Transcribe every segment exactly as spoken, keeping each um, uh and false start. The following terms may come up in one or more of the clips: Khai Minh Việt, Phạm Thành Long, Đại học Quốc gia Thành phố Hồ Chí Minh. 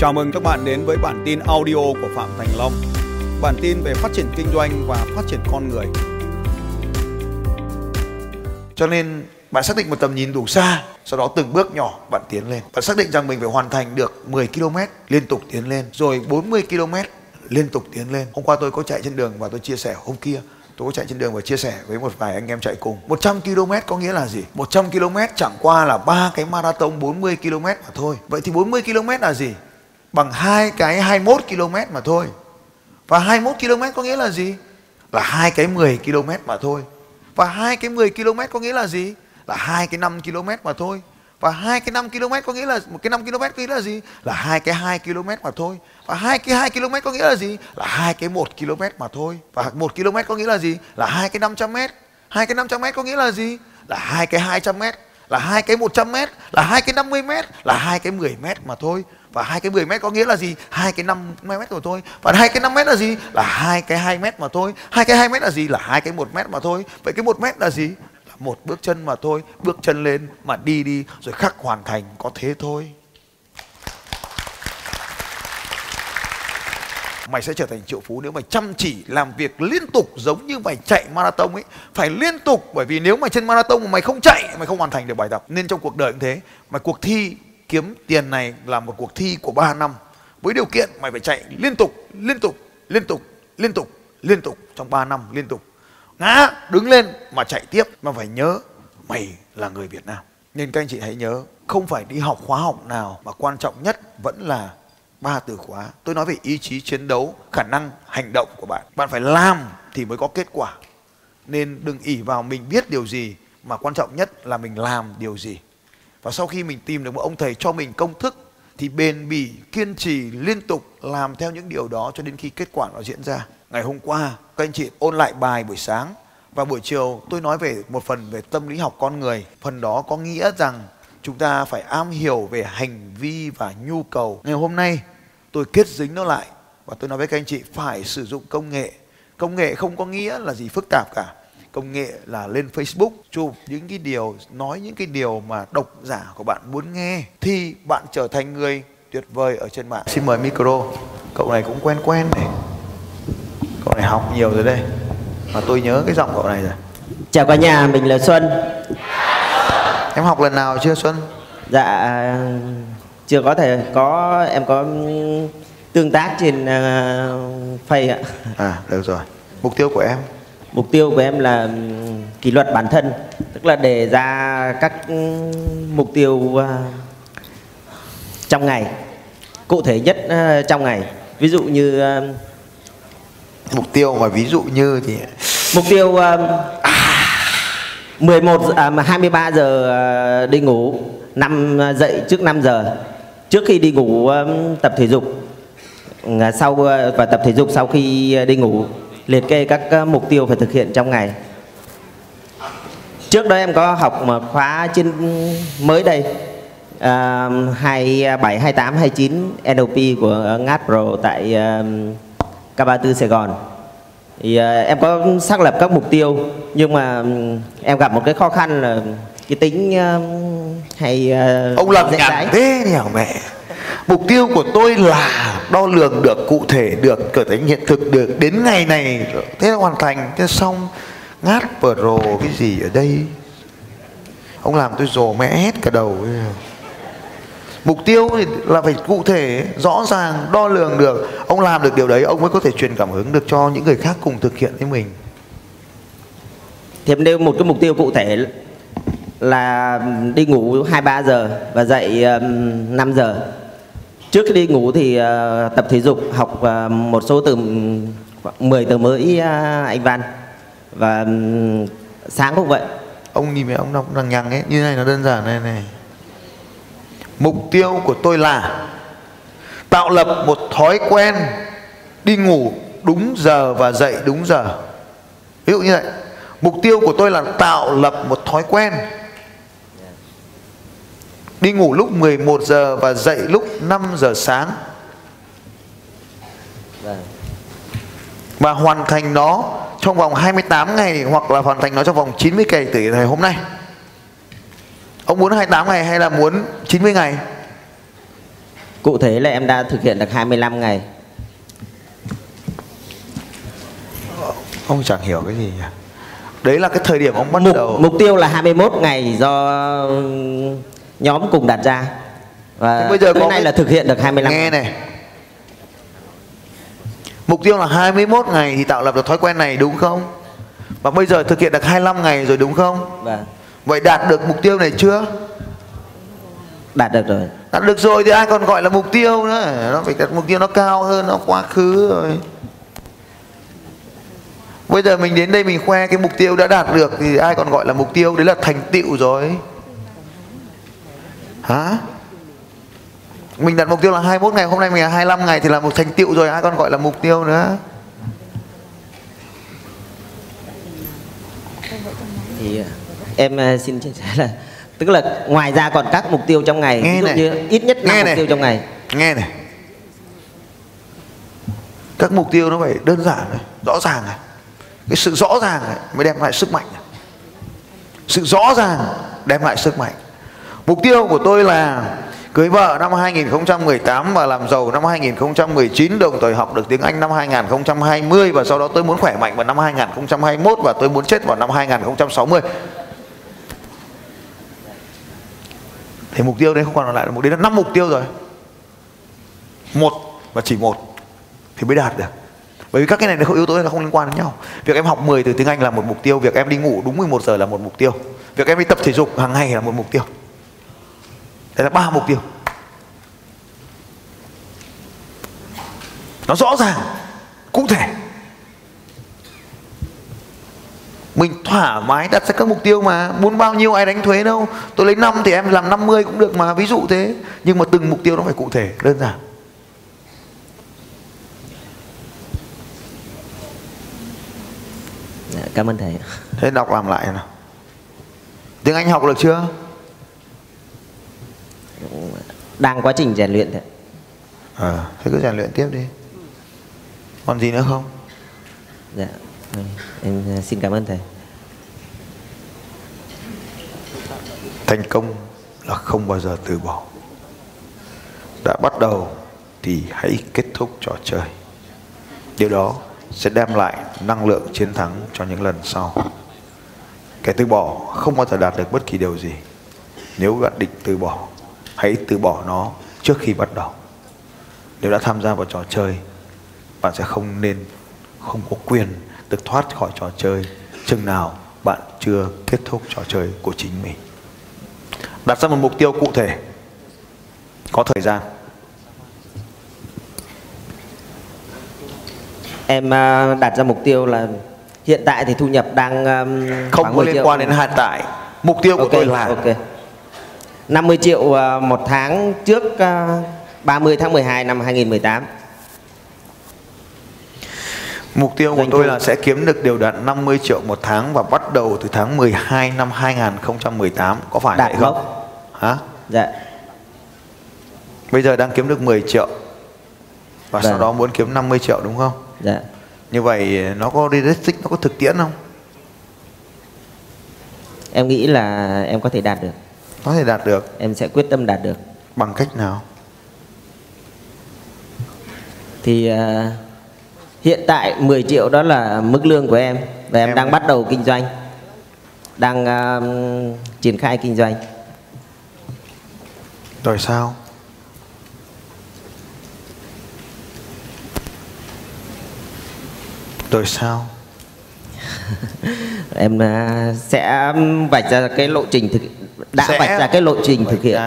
Chào mừng các bạn đến với bản tin audio của Phạm Thành Long. Bản tin về phát triển kinh doanh và phát triển con người. Cho nên bạn xác định một tầm nhìn đủ xa, sau đó từng bước nhỏ bạn tiến lên. Bạn xác định rằng mình phải hoàn thành được mười ki lô mét, liên tục tiến lên, rồi bốn mươi ki lô mét, liên tục tiến lên. Hôm qua tôi có chạy trên đường và tôi chia sẻ, hôm kia tôi có chạy trên đường và chia sẻ với một vài anh em chạy cùng. Một trăm ki lô mét có nghĩa là gì? một trăm ki lô mét chẳng qua là ba cái marathon bốn mươi ki lô mét mà thôi. Vậy thì bốn mươi ki lô mét là gì? Bằng hai cái hai mươi mốt ki lô mét mà thôi. Và hai mươi mốt ki lô mét có nghĩa là gì? Là hai cái mười ki lô mét mà thôi. Và hai cái mười ki lô mét có nghĩa là gì? Là hai cái năm ki lô mét mà thôi. Và hai cái năm ki lô mét có nghĩa là một cái năm ki lô mét có nghĩa là gì? Là hai cái hai ki lô mét mà thôi. Và hai cái hai ki lô mét có nghĩa là gì? Là hai cái một ki lô mét mà thôi. Và một ki lô mét có nghĩa là gì? Là hai cái năm trăm mét. Hai cái năm trăm mét có nghĩa là gì? Là hai cái hai trăm mét. Là hai cái một trăm mét, là hai cái năm mươi mét, là hai cái mười mét mà thôi. Và hai cái mười mét có nghĩa là gì? Hai cái năm mươi mét mà thôi. Và hai cái năm mét là gì? Là hai cái hai mét mà thôi. Hai cái hai mét là gì? Là hai cái một mét mà thôi. Vậy cái một mét là gì? Là một bước chân mà thôi. Bước chân lên mà đi đi rồi khắc hoàn thành, có thế thôi. Mày sẽ trở thành triệu phú nếu mày chăm chỉ làm việc liên tục, giống như mày chạy marathon ấy, phải liên tục, bởi vì nếu mày trên marathon mà mày không chạy, mày không hoàn thành được bài tập. Nên trong cuộc đời cũng thế, mày cuộc thi kiếm tiền này là một cuộc thi của ba năm, với điều kiện mày phải chạy liên tục, liên tục, liên tục, liên tục, liên tục trong ba năm liên tục. Ngã, đứng lên mà chạy tiếp, mà phải nhớ mày là người Việt Nam. Nên các anh chị hãy nhớ, không phải đi học khóa học nào mà quan trọng nhất vẫn là ba từ khóa. Tôi nói về ý chí chiến đấu, khả năng hành động của bạn. Bạn phải làm thì mới có kết quả. Nên đừng ỷ vào mình biết điều gì, mà quan trọng nhất là mình làm điều gì. Và sau khi mình tìm được một ông thầy cho mình công thức, thì bền bỉ, kiên trì, liên tục làm theo những điều đó cho đến khi kết quả nó diễn ra. Ngày hôm qua các anh chị ôn lại bài buổi sáng, và buổi chiều tôi nói về một phần về tâm lý học con người. Phần đó có nghĩa rằng chúng ta phải am hiểu về hành vi và nhu cầu. Ngày hôm nay tôi kết dính nó lại và tôi nói với các anh chị phải sử dụng công nghệ. Công nghệ không có nghĩa là gì phức tạp cả. Công nghệ là lên Facebook chụp những cái điều, nói những cái điều mà độc giả của bạn muốn nghe, thì bạn trở thành người tuyệt vời ở trên mạng. Xin mời micro. Cậu này cũng quen quen này. Cậu này học nhiều rồi đây, mà tôi nhớ cái giọng cậu này rồi. Chào cả nhà, mình là Xuân. Em học lần nào chưa Xuân? Dạ chưa có thể có em có tương tác trên uh, Face ạ. À được rồi. Mục tiêu của em? Mục tiêu của em là kỷ luật bản thân, tức là đề ra các mục tiêu uh, trong ngày, cụ thể nhất uh, trong ngày. Ví dụ như uh, mục tiêu mà ví dụ như thì mục tiêu uh, mười một à, hai mươi ba giờ đi ngủ, năm dậy trước năm giờ. Trước khi đi ngủ tập thể dục, sau và tập thể dục sau khi đi ngủ. Liệt kê các mục tiêu phải thực hiện trong ngày. Trước đó em có học một khóa trên mới đây à, hai mươi bảy, hai mươi tám, hai mươi chín en lờ pê của ngát Pro tại K ba mươi tư Sài Gòn. Thì em có xác lập các mục tiêu, nhưng mà em gặp một cái khó khăn là cái tính uh, hay uh, ông làm nhảm thế nhỉ mẹ. Mục tiêu của tôi là đo lường được, cụ thể được, trở thành hiện thực được, đến ngày này thế hoàn thành, thế xong ngát Pro cái gì ở đây. Ông làm tôi rồ mẹ hết cả đầu. Mục tiêu thì là phải cụ thể, rõ ràng, đo lường được. Ông làm được điều đấy, ông mới có thể truyền cảm hứng được cho những người khác cùng thực hiện với mình. Thì em nêu một cái mục tiêu cụ thể là đi ngủ hai mươi ba giờ và dậy năm giờ. Trước khi đi ngủ thì tập thể dục, học một số từ mười từ mới Anh Văn. Và sáng cũng vậy. Ông nhìn mẹ ông đọc lằng nhằng ấy, như này nó đơn giản này này. Mục tiêu của tôi là tạo lập một thói quen đi ngủ đúng giờ và dậy đúng giờ. Ví dụ như vậy. Mục tiêu của tôi là tạo lập một thói quen đi ngủ lúc mười một giờ và dậy lúc năm giờ sáng, và hoàn thành nó trong vòng hai mươi tám ngày, hoặc là hoàn thành nó trong vòng chín mươi ngày từ ngày hôm nay. Ông muốn hai mươi tám ngày hay là muốn chín mươi ngày? Cụ thể là em đã thực hiện được hai mươi lăm ngày. Ông chẳng hiểu cái gì nhỉ? Đấy là cái thời điểm ông bắt mục, đầu. Mục tiêu là hai mươi mốt ngày do nhóm cùng đặt ra. Và bây giờ tới nay cái... là thực hiện được hai mươi lăm nghe ngày. Này. Mục tiêu là hai mươi mốt ngày thì tạo lập được thói quen này đúng không? Và bây giờ thực hiện được hai mươi lăm ngày rồi đúng không? Vâng. Vậy đạt được mục tiêu này chưa? Đạt được rồi. Đạt được rồi thì ai còn gọi là mục tiêu nữa. Nó phải đặt mục tiêu nó cao hơn, nó quá khứ rồi. Bây giờ mình đến đây mình khoe cái mục tiêu đã đạt được thì ai còn gọi là mục tiêu, đấy là thành tựu rồi. Hả? Mình đặt mục tiêu là hai mươi mốt ngày, hôm nay mình là hai mươi lăm ngày thì là một thành tựu rồi, ai còn gọi là mục tiêu nữa. Thì em xin chia sẻ là tức là ngoài ra còn các mục tiêu trong ngày, ví dụ như ít nhất năm mục tiêu trong ngày. Nghe này. Các mục tiêu nó phải đơn giản này, rõ ràng này. Cái sự rõ ràng này mới đem lại sức mạnh. Sự rõ ràng đem lại sức mạnh. Mục tiêu của tôi là cưới vợ năm hai nghìn không trăm mười tám và làm giàu năm hai nghìn không trăm mười chín, đồng thời học được tiếng Anh năm hai nghìn không trăm hai mươi, và sau đó tôi muốn khỏe mạnh vào năm hai nghìn không trăm hai mươi mốt và tôi muốn chết vào năm hai nghìn không trăm sáu mươi. Thì mục tiêu đấy không còn lại là mục tiêu, là năm mục tiêu rồi. Một và chỉ một thì mới đạt được. Bởi vì các cái này yếu tố là không liên quan đến nhau. Việc em học mười từ tiếng Anh là một mục tiêu, việc em đi ngủ đúng mười một giờ là một mục tiêu, việc em đi tập thể dục hàng ngày là một mục tiêu. Đấy là ba mục tiêu. Nó rõ ràng, cụ thể. Mình thoải mái đặt ra các mục tiêu mà, muốn bao nhiêu ai đánh thuế đâu. Tôi lấy năm thì em làm năm mươi cũng được mà, ví dụ thế. Nhưng mà từng mục tiêu nó phải cụ thể, đơn giản. Cảm ơn thầy. Thế đọc làm lại nào. Tiếng Anh học được chưa? Đang quá trình rèn luyện thôi. À, thế cứ rèn luyện tiếp đi. Còn gì nữa không? Dạ, em xin cảm ơn thầy. Thành công là không bao giờ từ bỏ. Đã bắt đầu thì hãy kết thúc trò chơi. Điều đó sẽ đem lại năng lượng chiến thắng cho những lần sau. Kẻ từ bỏ không bao giờ đạt được bất kỳ điều gì. Nếu bạn định từ bỏ, hãy từ bỏ nó trước khi bắt đầu. Nếu đã tham gia vào trò chơi, bạn sẽ không nên, không có quyền được thoát khỏi trò chơi chừng nào bạn chưa kết thúc trò chơi của chính mình. Đặt ra một mục tiêu cụ thể, có thời gian. Em đặt ra mục tiêu là hiện tại thì thu nhập đang không có liên triệu. Quan đến hiện tại. Mục tiêu của okay, tôi là okay. năm mươi triệu một tháng trước ba mươi tháng mười hai năm hai nghìn không trăm mười tám. Mục tiêu của tôi là sẽ kiếm được đều đặn năm mươi triệu một tháng và bắt đầu từ tháng mười hai năm hai nghìn không trăm mười tám. Có phải vậy không? Hả? Dạ. Bây giờ đang kiếm được mười triệu và dạ. sau đó muốn kiếm năm mươi triệu đúng không? Dạ. Như vậy nó có realistic, nó có thực tiễn không? Em nghĩ là em có thể đạt được. Có thể đạt được. Em sẽ quyết tâm đạt được. Bằng cách nào? Thì uh, hiện tại mười triệu đó là mức lương của em. Và em, em đang ấy. bắt đầu kinh doanh. Đang uh, triển khai kinh doanh. Rồi sao? Rồi sao? Em uh, sẽ vạch ra cái lộ trình thực đã sẽ vạch ra cái lộ trình thực hiện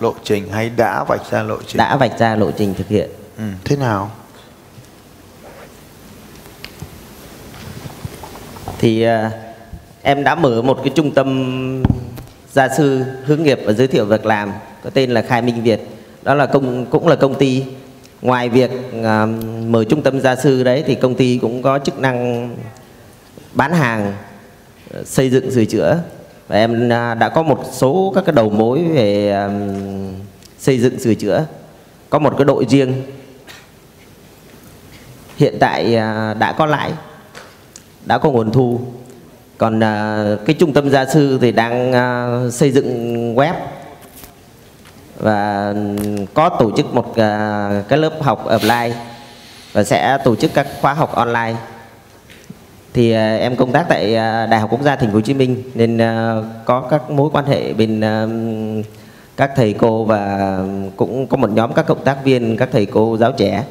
lộ trình hay đã vạch ra lộ trình đã vạch ra lộ trình thực hiện ừ, thế nào thì uh, em đã mở một cái trung tâm gia sư hướng nghiệp và giới thiệu việc làm có tên là Khai Minh Việt. Đó là công cũng là công ty. Ngoài việc uh, mở trung tâm gia sư đấy thì công ty cũng có chức năng bán hàng, xây dựng, sửa chữa. Và em đã có một số các cái đầu mối về um, xây dựng, sửa chữa. Có một cái đội riêng. Hiện tại uh, đã có lãi, đã có nguồn thu. Còn uh, cái trung tâm gia sư thì đang uh, xây dựng web. và có tổ chức một cái lớp học offline và sẽ tổ chức các khóa học online. Thì em công tác tại Đại học Quốc gia Thành phố Hồ Chí Minh nên có các mối quan hệ bên các thầy cô và cũng có một nhóm các cộng tác viên, các thầy cô giáo trẻ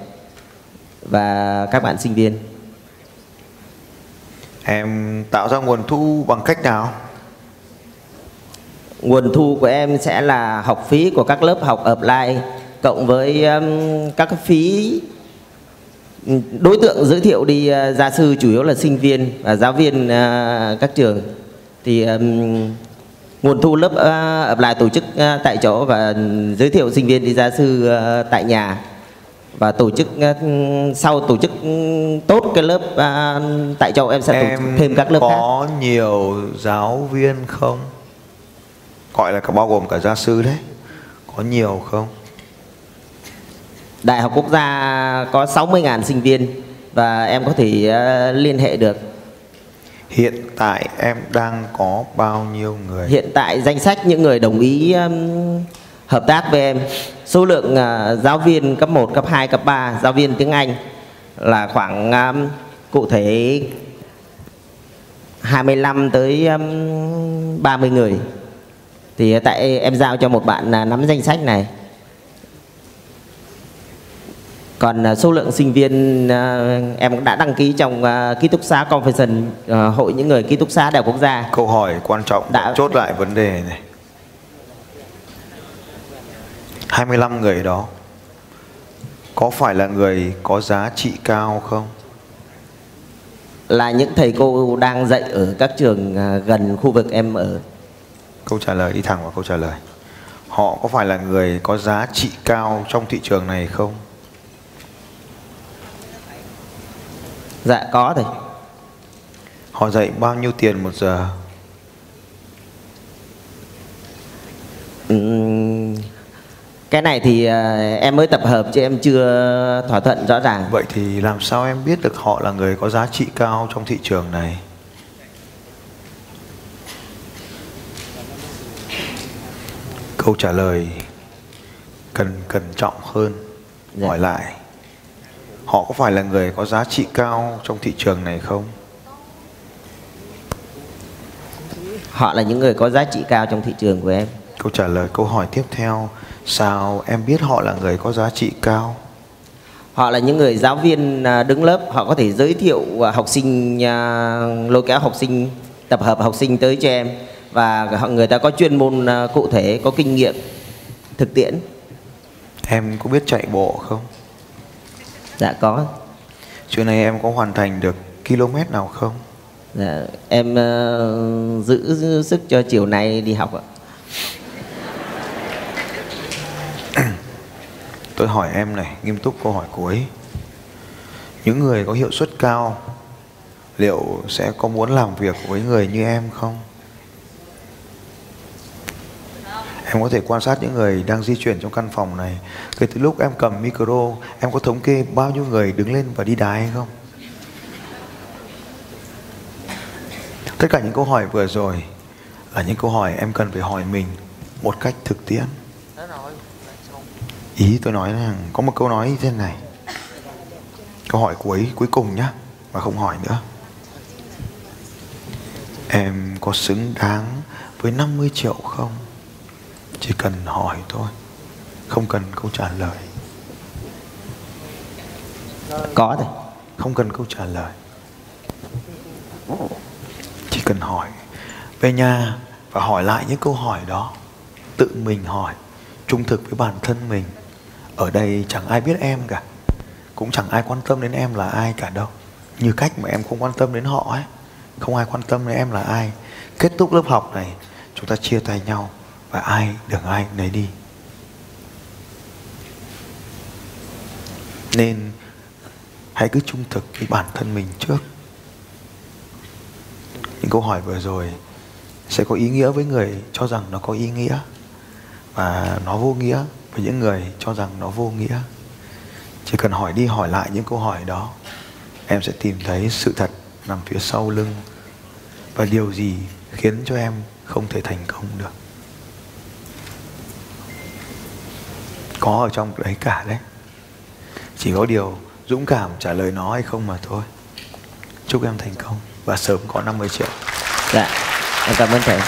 và các bạn sinh viên. Em tạo ra nguồn thu bằng cách nào? Nguồn thu của em sẽ là học phí của các lớp học offline cộng với các phí đối tượng giới thiệu đi gia sư, chủ yếu là sinh viên và giáo viên các trường. Thì nguồn thu lớp offline tổ chức tại chỗ và giới thiệu sinh viên đi gia sư tại nhà, và tổ chức sau tổ chức tốt cái lớp tại chỗ em sẽ em tổ chức thêm các lớp có khác. Có nhiều giáo viên không? Gọi là cả bao gồm cả gia sư đấy. Có nhiều không? Đại học Quốc gia có sáu mươi nghìn sinh viên và em có thể uh, liên hệ được. Hiện tại em đang có bao nhiêu người? Hiện tại danh sách những người đồng ý um, hợp tác với em, số lượng uh, giáo viên cấp một, cấp hai, cấp ba, giáo viên tiếng Anh là khoảng um, cụ thể hai mươi lăm tới um, ba mươi người. Thì tại em giao cho một bạn uh, nắm danh sách này. Còn số lượng sinh viên em cũng đã đăng ký trong ký túc xá Convention, hội những người ký túc xá Đại học Quốc gia. Câu hỏi quan trọng đã chốt lại vấn đề này. hai mươi lăm người đó có phải là người có giá trị cao không? Là những thầy cô đang dạy ở các trường gần khu vực em ở. Câu trả lời, đi thẳng vào câu trả lời. Họ có phải là người có giá trị cao trong thị trường này không? Dạ có thầy. Họ dạy bao nhiêu tiền một giờ? Ừ, cái này thì em mới tập hợp chứ em chưa thỏa thuận rõ ràng. Vậy thì làm sao em biết được họ là người có giá trị cao trong thị trường này? Câu trả lời cần cẩn trọng hơn. Dạ. Hỏi lại, họ có phải là người có giá trị cao trong thị trường này không? Họ là những người có giá trị cao trong thị trường của em. Câu trả lời câu hỏi tiếp theo, sao em biết họ là người có giá trị cao? Họ là những người giáo viên đứng lớp, họ có thể giới thiệu học sinh, lôi kéo học sinh, tập hợp học sinh tới cho em. Và người ta có chuyên môn cụ thể, có kinh nghiệm, thực tiễn. Em có biết chạy bộ không? Dạ có. Trưa nay em có hoàn thành được km nào không? Dạ, em uh, giữ, giữ sức cho chiều nay đi học ạ. Tôi hỏi em này, nghiêm túc câu hỏi cuối. Những người có hiệu suất cao liệu sẽ có muốn làm việc với người như em không? Em có thể quan sát những người đang di chuyển trong căn phòng này. Kể từ lúc em cầm micro, em có thống kê bao nhiêu người đứng lên và đi đái hay không? Tất cả những câu hỏi vừa rồi là những câu hỏi em cần phải hỏi mình một cách thực tiễn. Ý tôi nói là có một câu nói như thế này. Câu hỏi cuối cuối cùng nhá, mà không hỏi nữa. Em có xứng đáng với năm mươi triệu không? Chỉ cần hỏi thôi, không cần câu trả lời. Có thôi, không cần câu trả lời. Chỉ cần hỏi. Về nhà và hỏi lại những câu hỏi đó. Tự mình hỏi, trung thực với bản thân mình. Ở đây chẳng ai biết em cả, cũng chẳng ai quan tâm đến em là ai cả đâu. Như cách mà em không quan tâm đến họ ấy, không ai quan tâm đến em là ai. Kết thúc lớp học này, chúng ta chia tay nhau. Và ai đừng ai nấy đi. Nên hãy cứ trung thực với bản thân mình trước. Những câu hỏi vừa rồi sẽ có ý nghĩa với người cho rằng nó có ý nghĩa, và nó vô nghĩa với những người cho rằng nó vô nghĩa. Chỉ cần hỏi đi hỏi lại những câu hỏi đó, em sẽ tìm thấy sự thật nằm phía sau lưng và điều gì khiến cho em không thể thành công được. có ở trong đấy cả đấy. Chỉ có điều dũng cảm trả lời nó hay không mà thôi. Chúc em thành công và sớm có năm mươi triệu. Dạ, em cảm ơn thầy.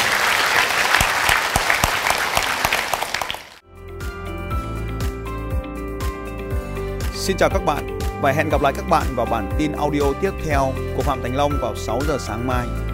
Xin chào các bạn và hẹn gặp lại các bạn vào bản tin audio tiếp theo của Phạm Thành Long vào sáu giờ sáng mai.